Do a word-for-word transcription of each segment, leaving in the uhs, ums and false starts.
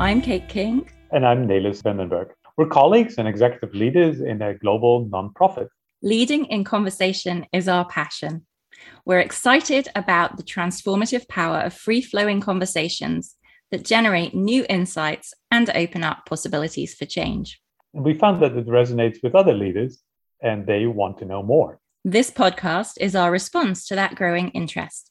I'm Kate King. And I'm Nailis Vandenberg. We're colleagues and executive leaders in a global nonprofit. Leading in conversation is our passion. We're excited about the transformative power of free-flowing conversations that generate new insights and open up possibilities for change. We found that it resonates with other leaders and they want to know more. This podcast is our response to that growing interest.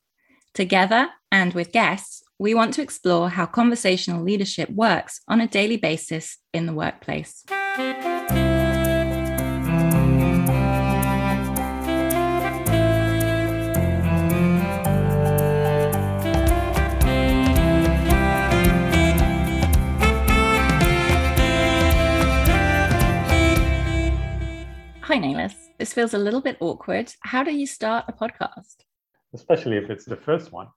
Together and with guests, we want to explore how conversational leadership works on a daily basis in the workplace. Hi, Nailis. This feels a little bit awkward. How do you start a podcast? Especially if it's the first one.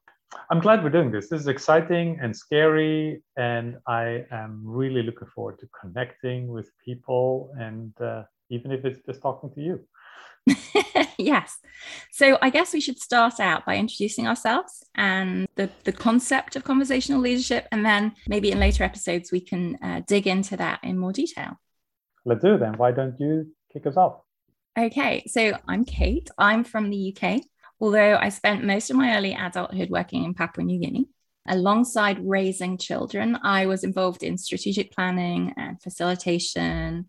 I'm glad we're doing this. This is exciting and scary, and I am really looking forward to connecting with people, and uh, even if it's just talking to you. Yes. So I guess we should start out by introducing ourselves and the, the concept of conversational leadership, and then maybe in later episodes we can uh, dig into that in more detail. Let's do it then. Why don't you kick us off? Okay. So I'm Kate. I'm from the U K. Although I spent most of my early adulthood working in Papua New Guinea, alongside raising children, I was involved in strategic planning and facilitation,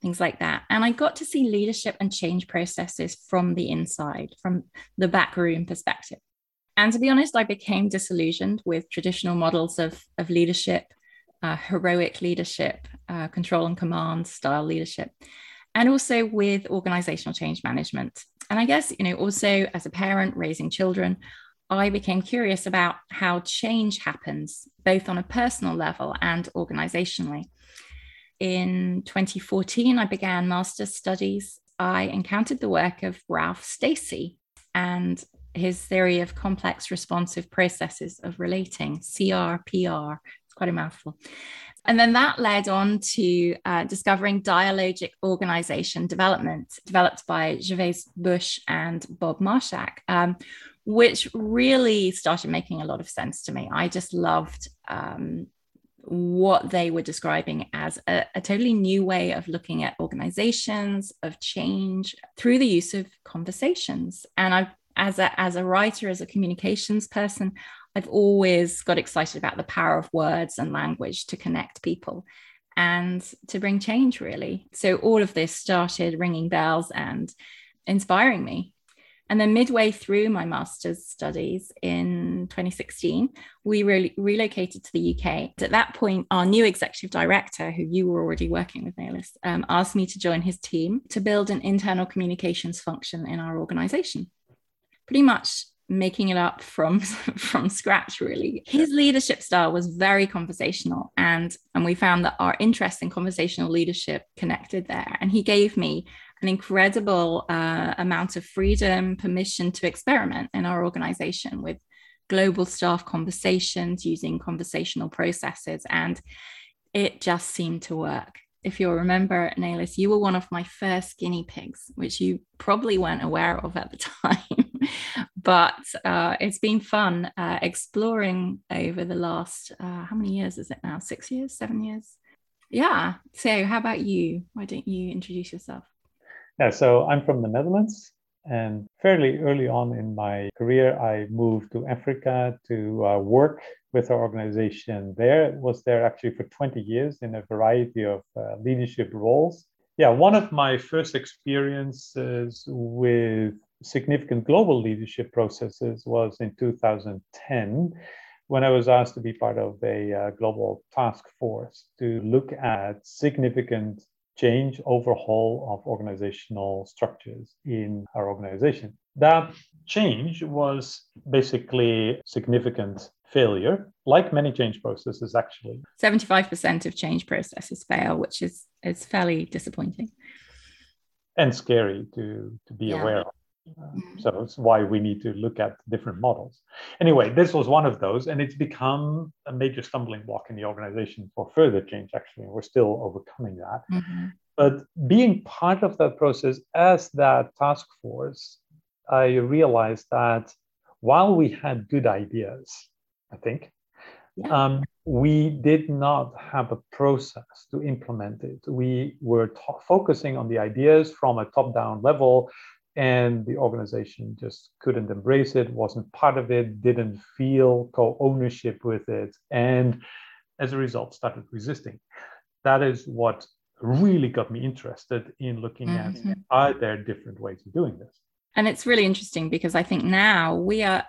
things like that. And I got to see leadership and change processes from the inside, from the backroom perspective. And to be honest, I became disillusioned with traditional models of, of leadership, uh, heroic leadership, uh, control and command style leadership, and also with organizational change management. And I guess, you know, also as a parent raising children, I became curious about how change happens, both on a personal level and organisationally. In twenty fourteen, I began master's studies. I encountered the work of Ralph Stacey and his theory of complex responsive processes of relating, C R P R. It's quite a mouthful. And then that led on to uh, discovering dialogic organization development, developed by Gervais Bush and Bob Marshak, um, which really started making a lot of sense to me. I just loved um, what they were describing as a, a totally new way of looking at organizations, of change, through the use of conversations. And I, as a, as a writer, as a communications person, I've always got excited about the power of words and language to connect people and to bring change, really. So all of this started ringing bells and inspiring me. And then midway through my master's studies in twenty sixteen, we re- relocated to the U K. At that point, our new executive director, who you were already working with, Nailis, um, asked me to join his team to build an internal communications function in our organisation. Pretty much making it up from from scratch, really. His leadership style was very conversational, and and we found that our interest in conversational leadership connected there. And he gave me an incredible uh, amount of freedom, permission to experiment in our organization with global staff conversations using conversational processes, and it just seemed to work. If you'll remember, Nailis, you were one of my first guinea pigs, which you probably weren't aware of at the time. But uh, it's been fun uh, exploring over the last, uh, how many years is it now? Six years, seven years? Yeah. So how about you? Why don't you introduce yourself? Yeah, so I'm from the Netherlands. And fairly early on in my career, I moved to Africa to uh, work with our organization there. It was there actually for twenty years in a variety of uh, leadership roles. Yeah, one of my first experiences with significant global leadership processes was in two thousand ten, when I was asked to be part of a uh, global task force to look at significant change overhaul of organizational structures in our organization. That change was basically significant failure, like many change processes, actually. seventy-five percent of change processes fail, which is, is fairly disappointing. And scary to, to be yeah. aware of. Um, so it's why we need to look at different models. Anyway, this was one of those, and it's become a major stumbling block in the organization for further change, actually. We're still overcoming that. Mm-hmm. But being part of that process as that task force, I realized that while we had good ideas, I think, yeah. um, we did not have a process to implement it. We were t- focusing on the ideas from a top-down level, and the organization just couldn't embrace it, wasn't part of it, didn't feel co-ownership with it, and as a result, started resisting. That is what really got me interested in looking mm-hmm. at, are there different ways of doing this? And it's really interesting because I think now we are,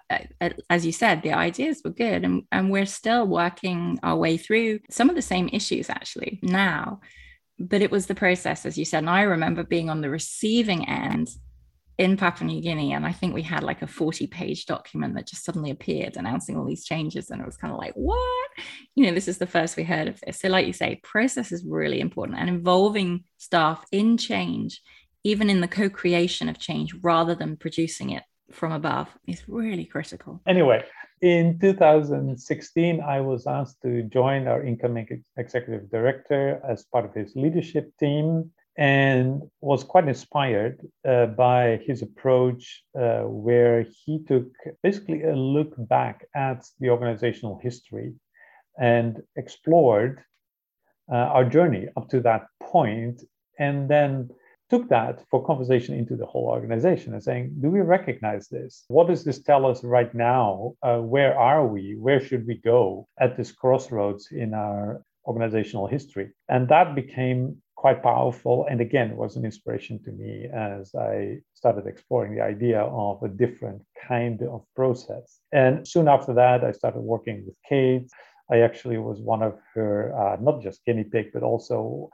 as you said, the ideas were good and, and we're still working our way through some of the same issues actually now, but it was the process, as you said. And I remember being on the receiving end in Papua New Guinea, and I think we had like a forty page document that just suddenly appeared announcing all these changes, and it was kind of like, what? You know, this is the first we heard of this. So like you say, process is really important, and involving staff in change, even in the co-creation of change rather than producing it from above, is really critical. Anyway, in two thousand sixteen, I was asked to join our incoming executive director as part of his leadership team, and was quite inspired uh, by his approach uh, where he took basically a look back at the organizational history and explored uh, our journey up to that point, and then took that for conversation into the whole organization and saying, do we recognize this? What does this tell us right now? Uh, where are we? Where should we go at this crossroads in our organizational history? And that became quite powerful, and again, was an inspiration to me as I started exploring the idea of a different kind of process. And soon after that, I started working with Kate. I actually was one of her, uh, not just guinea pig, but also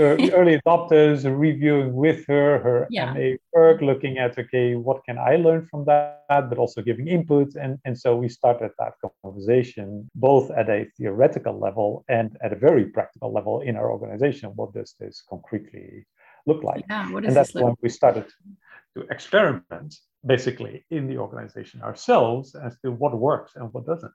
early adopters, reviewing with her her yeah. M A work, looking at, okay, what can I learn from that, but also giving input. And, and so we started that conversation both at a theoretical level and at a very practical level in our organization. What does this concretely look like? Yeah, what does and that's this look- when we started to experiment, basically, in the organization ourselves as to what works and what doesn't.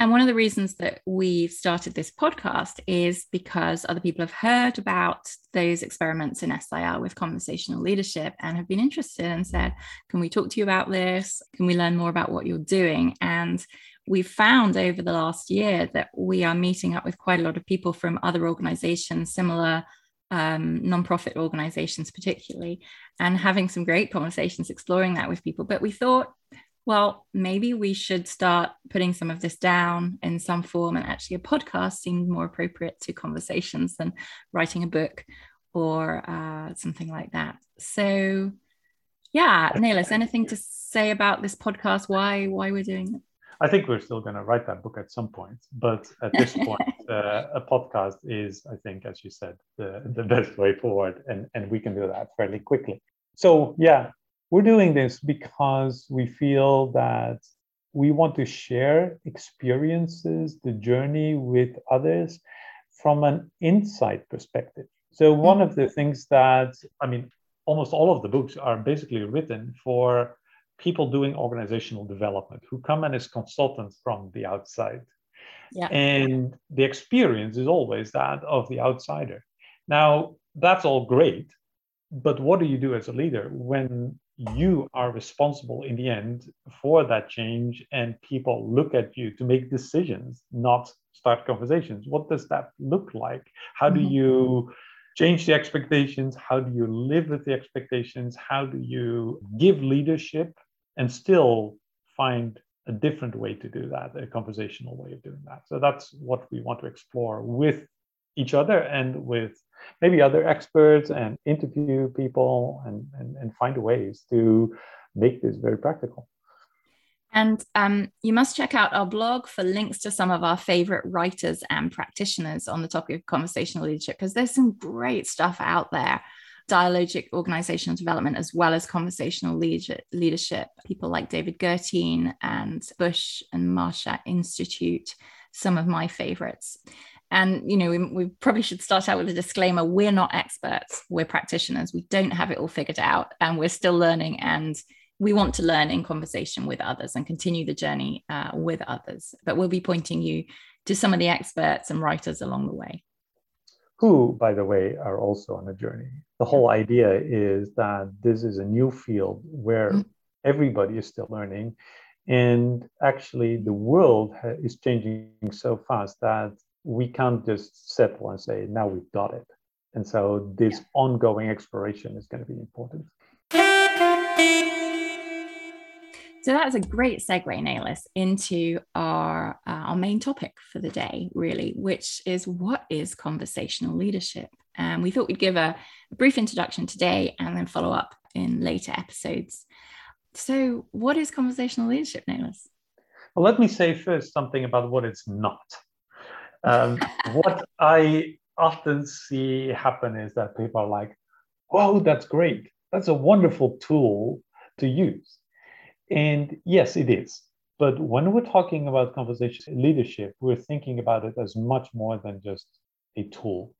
And one of the reasons that we've started this podcast is because other people have heard about those experiments in S I R with conversational leadership and have been interested and said, can we talk to you about this? Can we learn more about what you're doing? And we've found over the last year that we are meeting up with quite a lot of people from other organizations, similar um, nonprofit organizations particularly, and having some great conversations exploring that with people. But we thought, well, maybe we should start putting some of this down in some form, and actually a podcast seemed more appropriate to conversations than writing a book or uh, something like that. So, yeah, Nailis, anything to say about this podcast, why why we're doing it? I think we're still going to write that book at some point, but at this point, uh, a podcast is, I think, as you said, the, the best way forward, and, and we can do that fairly quickly. So, yeah. We're doing this because we feel that we want to share experiences, the journey with others from an insight perspective. So one of the things that, I mean, almost all of the books are basically written for people doing organizational development who come in as consultants from the outside. Yeah. And the experience is always that of the outsider. Now, that's all great, but what do you do as a leader when you are responsible in the end for that change, and people look at you to make decisions, not start conversations? What does that look like? How do you change the expectations? How do you live with the expectations? How do you give leadership and still find a different way to do that, a conversational way of doing that? So that's what we want to explore with each other and with maybe other experts, and interview people and, and, and find ways to make this very practical. And um, you must check out our blog for links to some of our favorite writers and practitioners on the topic of conversational leadership, because there's some great stuff out there. Dialogic organizational development, as well as conversational leadership, people like David Gertine and Bush and Marshak Institute, some of my favorites. And, you know, we, we probably should start out with a disclaimer. We're not experts. We're practitioners. We don't have it all figured out, and we're still learning, and we want to learn in conversation with others and continue the journey uh, with others. But we'll be pointing you to some of the experts and writers along the way, who, by the way, are also on a journey. The whole idea is that this is a new field where mm-hmm. everybody is still learning. And actually, the world is changing so fast that we can't just settle and say, now we've got it. And so this ongoing exploration is going to be important. So that's a great segue, Nailis, into our, uh, our main topic for the day, really, which is what is conversational leadership? And we thought we'd give a, a brief introduction today and then follow up in later episodes. So what is conversational leadership, Nailis? Well, let me say first something about what it's not. Um, what I often see happen is that people are like, whoa, that's great. That's a wonderful tool to use. And yes, it is. But when we're talking about conversational leadership, we're thinking about it as much more than just a tool.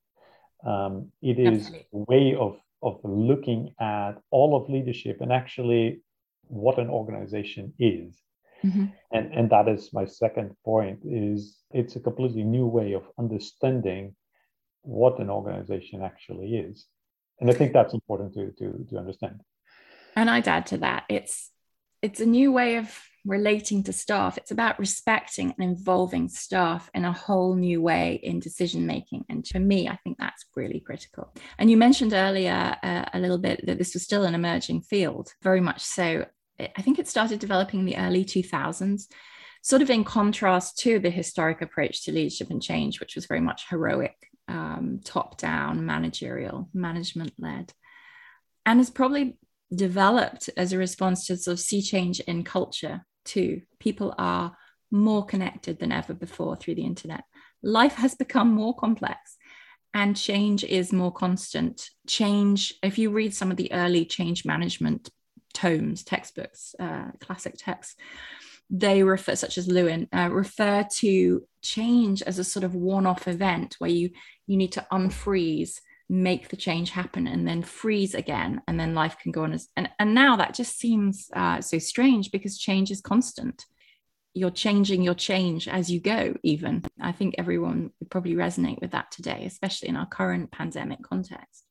Um, it is Absolutely. a way of, of looking at all of leadership and actually what an organization is. Mm-hmm. And, and that is my second point, is it's a completely new way of understanding what an organization actually is. And I think that's important to, to, to understand. And I'd add to that, it's it's a new way of relating to staff. It's about respecting and involving staff in a whole new way in decision-making. And for me, I think that's really critical. And you mentioned earlier uh, a little bit that this was still an emerging field, very much so. I think it started developing in the early two thousands, sort of in contrast to the historic approach to leadership and change, which was very much heroic, um, top-down, managerial, management-led, and has probably developed as a response to sort of sea change in culture too. People are more connected than ever before through the internet. Life has become more complex and change is more constant. Change, if you read some of the early change management tomes, textbooks, uh, classic texts, they refer, such as Lewin, uh, refer to change as a sort of one-off event where you, you need to unfreeze, make the change happen, and then freeze again, and then life can go on. As, and, and now that just seems uh, so strange because change is constant. You're changing your change as you go, even. I think everyone would probably resonate with that today, especially in our current pandemic context.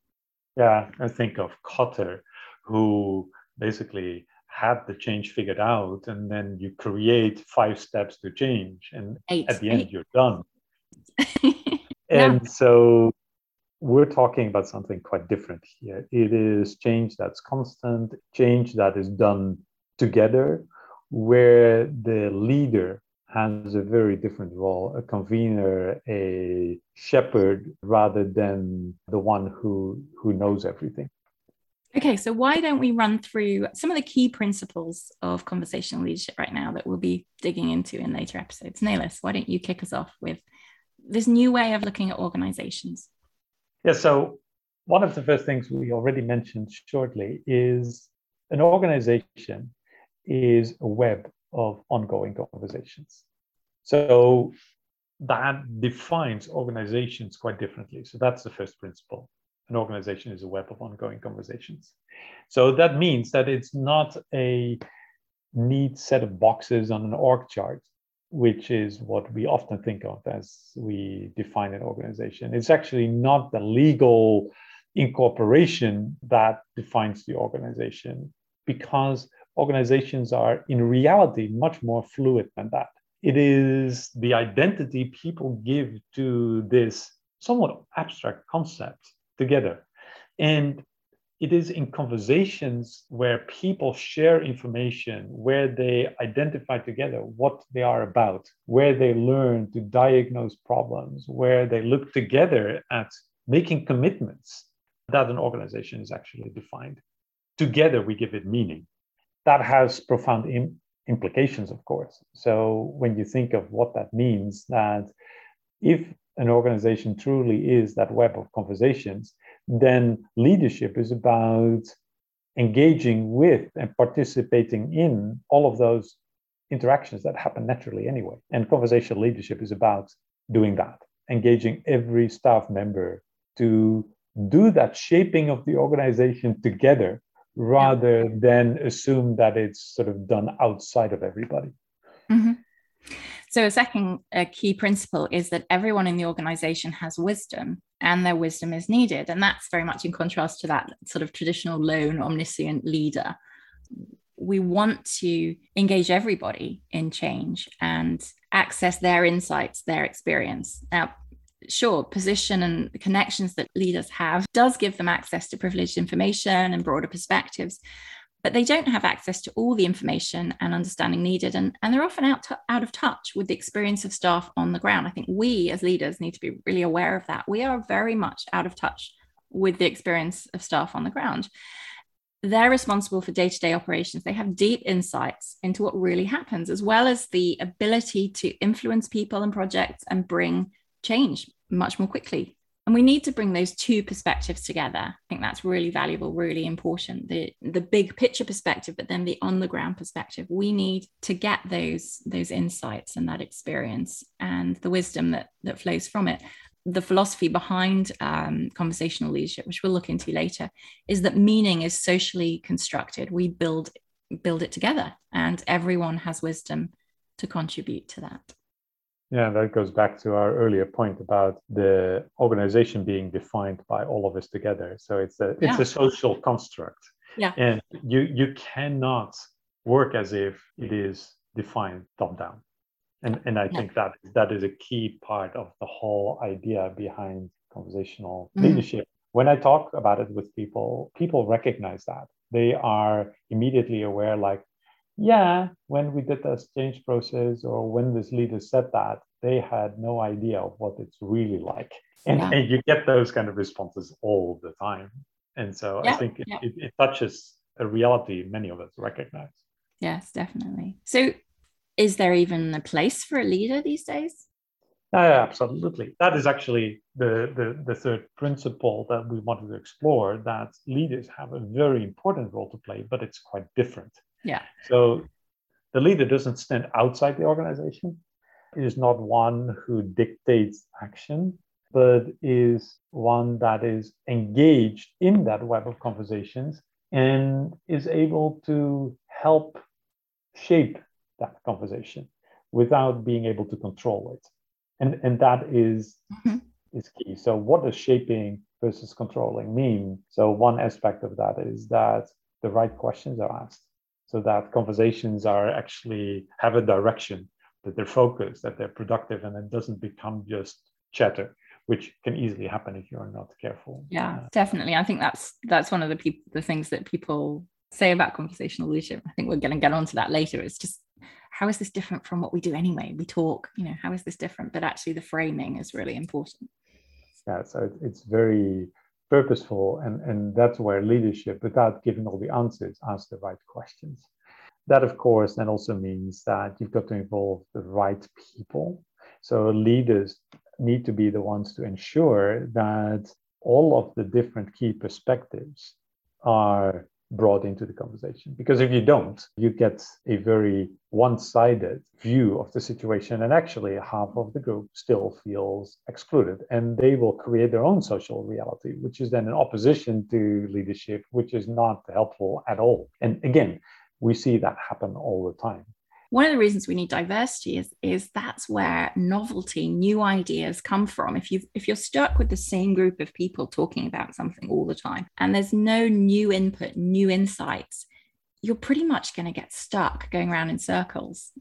Yeah, I think of Cotter, who basically had the change figured out, and then you create five steps to change, and eight, at the eight. end you're done. And yeah. So we're talking about something quite different here. It is change that's constant, change that is done together, where the leader has a very different role, a convener, a shepherd, rather than the one who who knows everything. Okay, so why don't we run through some of the key principles of conversational leadership right now that we'll be digging into in later episodes. Nailis, why don't you kick us off with this new way of looking at organizations? Yeah, so one of the first things we already mentioned shortly is an organization is a web of ongoing conversations. So that defines organizations quite differently. So that's the first principle. An organization is a web of ongoing conversations. So that means that it's not a neat set of boxes on an org chart, which is what we often think of as we define an organization. It's actually not the legal incorporation that defines the organization, because organizations are in reality much more fluid than that. It is the identity people give to this somewhat abstract concept together. And it is in conversations where people share information, where they identify together what they are about, where they learn to diagnose problems, where they look together at making commitments, that an organization is actually defined. Together, we give it meaning. That has profound im- implications, of course. So when you think of what that means, that if an organization truly is that web of conversations, then leadership is about engaging with and participating in all of those interactions that happen naturally anyway. And conversational leadership is about doing that, engaging every staff member to do that shaping of the organization together, rather yeah. than assume that it's sort of done outside of everybody. Mm-hmm. So a second a key principle is that everyone in the organization has wisdom, and their wisdom is needed. And that's very much in contrast to that sort of traditional lone, omniscient leader. we want to engage everybody in change and access their insights, their experience. Now, sure, position and the connections that leaders have does give them access to privileged information and broader perspectives, but they don't have access to all the information and understanding needed. And, and they're often out, t- out of touch with the experience of staff on the ground. I think we as leaders need to be really aware of that. We are very much out of touch with the experience of staff on the ground. They're responsible for day-to-day operations. They have deep insights into what really happens, as well as the ability to influence people and projects and bring change much more quickly. And we need to bring those two perspectives together. I think that's really valuable, really important. The, the big picture perspective, but then the on-the-ground perspective. We need to get those, those insights and that experience and the wisdom that, that flows from it. The philosophy behind um, conversational leadership, which we'll look into later, is that meaning is socially constructed. We build, build it together, and everyone has wisdom to contribute to that. Yeah, that goes back to our earlier point about the organization being defined by all of us together. So it's a it's yeah. a social construct. Yeah. And you you cannot work as if it is defined top down. And and I yeah. think that that is a key part of the whole idea behind conversational mm. leadership. When I talk about it with people, people recognize that. They are immediately aware, like, yeah, when we did this change process or when this leader said that, they had no idea of what it's really like. And, yeah. and you get those kind of responses all the time. And so yeah. I think it, yeah. it, it touches a reality many of us recognize. Yes, definitely. So is there even a place for a leader these days? Uh, absolutely. That is actually the, the, the third principle that we wanted to explore, that leaders have a very important role to play, but it's quite different. Yeah. So the leader doesn't stand outside the organization. It is not one who dictates action, but is one that is engaged in that web of conversations and is able to help shape that conversation without being able to control it. And, and that is, mm-hmm. is key. So what does shaping versus controlling mean? So one aspect of that is that the right questions are asked, so that conversations are actually have a direction, that they're focused, that they're productive, and it doesn't become just chatter, which can easily happen if you're not careful. Yeah, uh, definitely. I think that's that's one of the pe- the things that people say about conversational leadership. I think we're going to get onto that later. It's just, how is this different from what we do anyway? We talk, you know, how is this different? But actually the framing is really important. Yeah, so it's very purposeful. And, and that's where leadership, without giving all the answers, asks the right questions. That, of course, then also means that you've got to involve the right people. So leaders need to be the ones to ensure that all of the different key perspectives are brought into the conversation, because if you don't, you get a very one-sided view of the situation, and actually half of the group still feels excluded, and they will create their own social reality, which is then in opposition to leadership, which is not helpful at all. And again, we see that happen all the time. One of the reasons we need diversity is, is that's where novelty, new ideas come from. If you've, if you're stuck with the same group of people talking about something all the time, and there's no new input, new insights, you're pretty much going to get stuck going around in circles.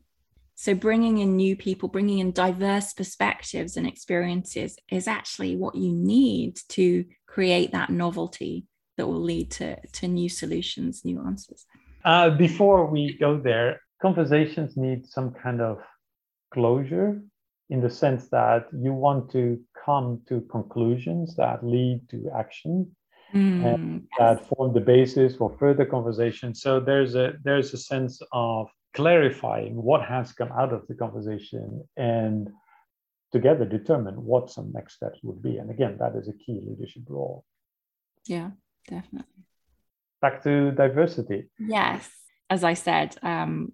So bringing in new people, bringing in diverse perspectives and experiences is actually what you need to create that novelty that will lead to, to new solutions, new answers. Uh, before we go there, conversations need some kind of closure, in the sense that you want to come to conclusions that lead to action mm, and yes. that form the basis for further conversation. So there's a there's a sense of clarifying what has come out of the conversation and together determine what some next steps would be. And again, that is a key leadership role. Yeah, definitely. Back to diversity. Yes. As I said, um,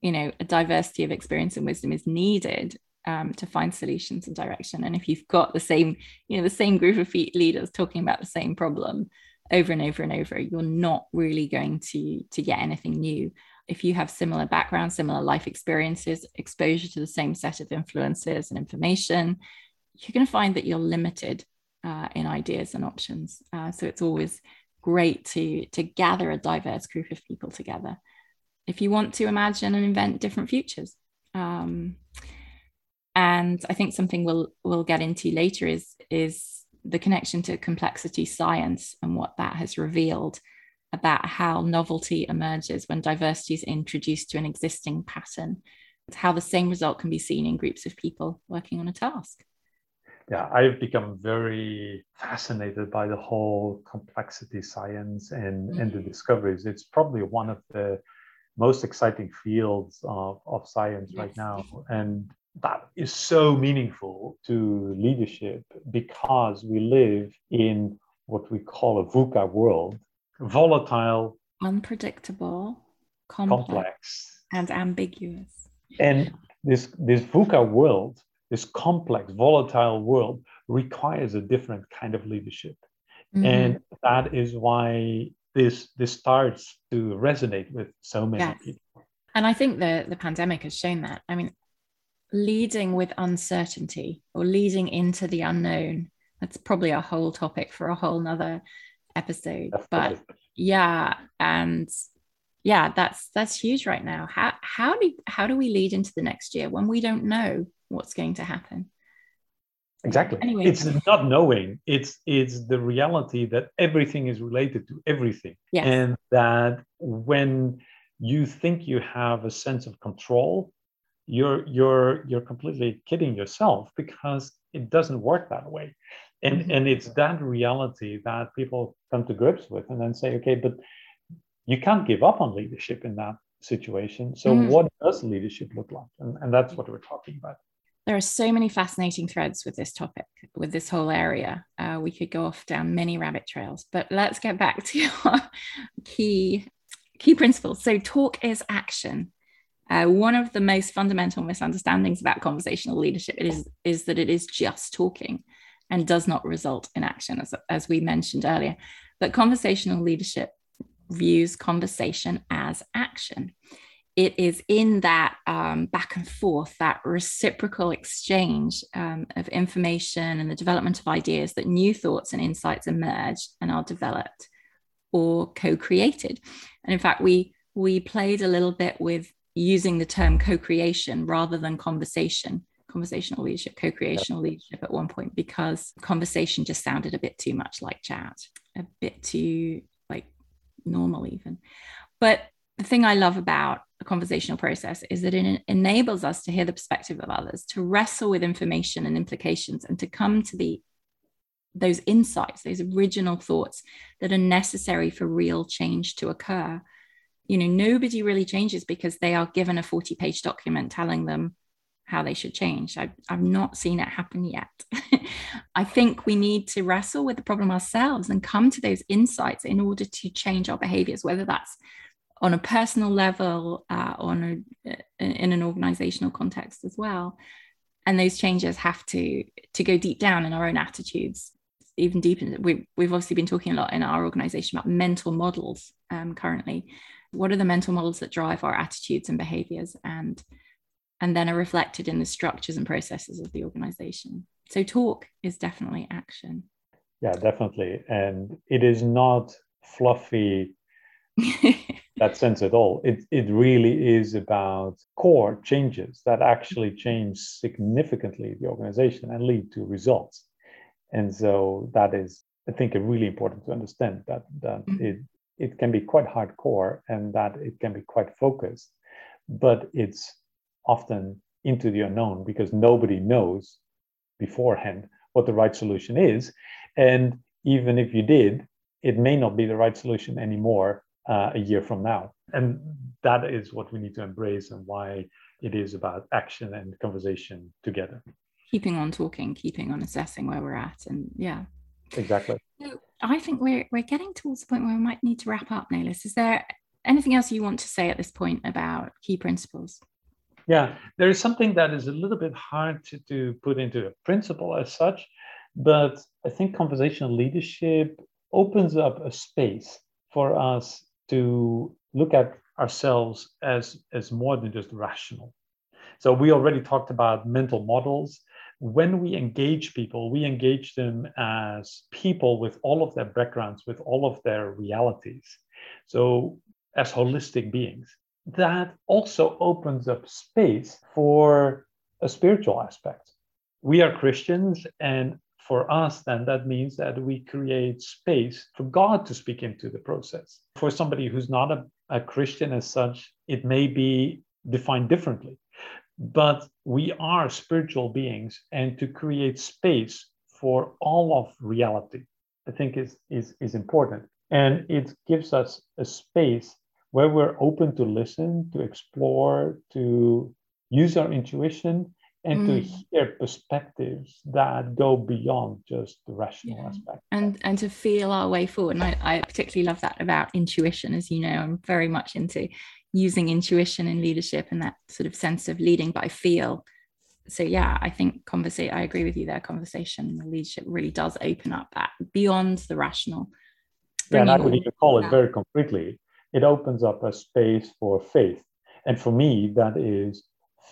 you know, a diversity of experience and wisdom is needed um, to find solutions and direction. And if you've got the same, you know, the same group of leaders talking about the same problem over and over and over, you're not really going to, to get anything new. If you have similar backgrounds, similar life experiences, exposure to the same set of influences and information, you're going to find that you're limited uh, in ideas and options. Uh, so it's always great to to gather a diverse group of people together if you want to imagine and invent different futures. Um, and I think something we'll we'll get into later is is the connection to complexity science and what that has revealed about how novelty emerges when diversity is introduced to an existing pattern, how the same result can be seen in groups of people working on a task. Yeah, I've become very fascinated by the whole complexity science and, mm-hmm. and the discoveries. It's probably one of the most exciting fields of, of science yes. right now. And that is so meaningful to leadership because we live in what we call a VUCA world. Volatile, unpredictable, complex, complex and ambiguous. And this, this VUCA world, this complex, volatile world requires a different kind of leadership. Mm-hmm. And that is why this this starts to resonate with so many yes. people. And I think the, the pandemic has shown that. I mean, leading with uncertainty or leading into the unknown, that's probably a whole topic for a whole nother episode. That's but perfect. yeah, and yeah, that's that's huge right now. How how do how do we lead into the next year when we don't know what's going to happen? Exactly. Anyway. It's not knowing. It's it's the reality that everything is related to everything. Yes. And that when you think you have a sense of control, you're you're you're completely kidding yourself because it doesn't work that way. And mm-hmm. and it's that reality that people come to grips with and then say, okay, but you can't give up on leadership in that situation. So mm. what does leadership look like? And, and that's what we're talking about. There are so many fascinating threads with this topic, with this whole area. Uh, we could go off down many rabbit trails, but let's get back to our key, key principles. So talk is action. Uh, one of the most fundamental misunderstandings about conversational leadership is, is that it is just talking and does not result in action, as, as we mentioned earlier. But conversational leadership views conversation as action. It is in that um, back and forth, that reciprocal exchange um, of information and the development of ideas that new thoughts and insights emerge and are developed or co-created. And in fact, we we played a little bit with using the term co-creation rather than conversation, conversational leadership, co-creational leadership at one point, because conversation just sounded a bit too much like chat, a bit too like normal even. But the thing I love about a conversational process is that it enables us to hear the perspective of others, to wrestle with information and implications, and to come to the those insights, those original thoughts that are necessary for real change to occur. You know, nobody really changes because they are given a forty-page document telling them how they should change. I've, I've not seen it happen yet. I think we need to wrestle with the problem ourselves and come to those insights in order to change our behaviors, whether that's on a personal level, uh, on a, in an organizational context as well. And those changes have to, to go deep down in our own attitudes, even deeper. We, we've obviously been talking a lot in our organization about mental models um, currently. What are the mental models that drive our attitudes and behaviors and and then are reflected in the structures and processes of the organization? So talk is definitely action. Yeah, definitely. And it is not fluffy that sense at all. It it really is about core changes that actually change significantly the organization and lead to results. And so that is, I think, really important to understand that, that mm-hmm. it, it can be quite hardcore and that it can be quite focused, but it's often into the unknown because nobody knows beforehand what the right solution is. And even if you did, it may not be the right solution anymore uh, a year from now. And that is what we need to embrace and why it is about action and conversation together. Keeping on talking, keeping on assessing where we're at. And yeah. Exactly. So I think we're we're getting towards the point where we might need to wrap up, Nailis. Is there anything else you want to say at this point about key principles? Yeah, there is something that is a little bit hard to, to put into a principle as such, but I think conversational leadership opens up a space for us to look at ourselves as, as more than just rational. So we already talked about mental models. When we engage people, we engage them as people with all of their backgrounds, with all of their realities. So as holistic beings. that also opens up space for a spiritual aspect. We are Christians, and for us, then that means that we create space for God to speak into the process. For somebody who's not a, a Christian as such, it may be defined differently, but we are spiritual beings, and to create space for all of reality, I think is, is, is important. And it gives us a space where we're open to listen, to explore, to use our intuition, and mm. to hear perspectives that go beyond just the rational yeah. aspect. And and to feel our way forward. And I, I particularly love that about intuition. As you know, I'm very much into using intuition in leadership and that sort of sense of leading by feel. So yeah, I think conversation, I agree with you there, conversation and leadership really does open up that beyond the rational. Yeah, and I would even call it very concretely, it opens up a space for faith. And for me, that is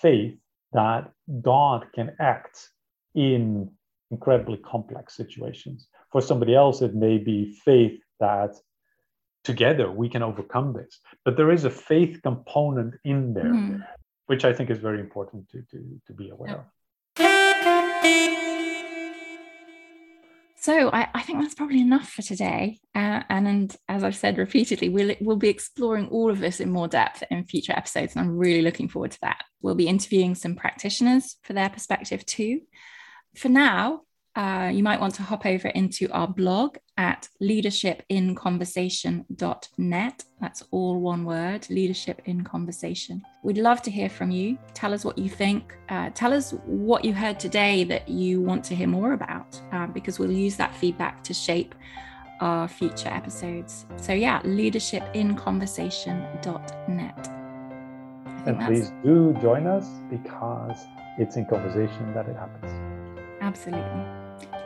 faith that God can act in incredibly complex situations. For somebody else, it may be faith that together we can overcome this. But there is a faith component in there, mm. which I think is very important to, to, to be aware yeah. of. So I, I think that's probably enough for today. Uh, and, and as I've said repeatedly, we'll, we'll be exploring all of this in more depth in future episodes. And I'm really looking forward to that. We'll be interviewing some practitioners for their perspective too. For now, uh, you might want to hop over into our blog at leadership in conversation dot net. That's all one word, Leadership in Conversation. We'd love to hear from you. Tell us what you think. Uh, tell us what you heard today that you want to hear more about, uh, because we'll use that feedback to shape our future episodes. So yeah, leadership in conversation dot net. And please do join us, because it's in conversation that it happens. Absolutely.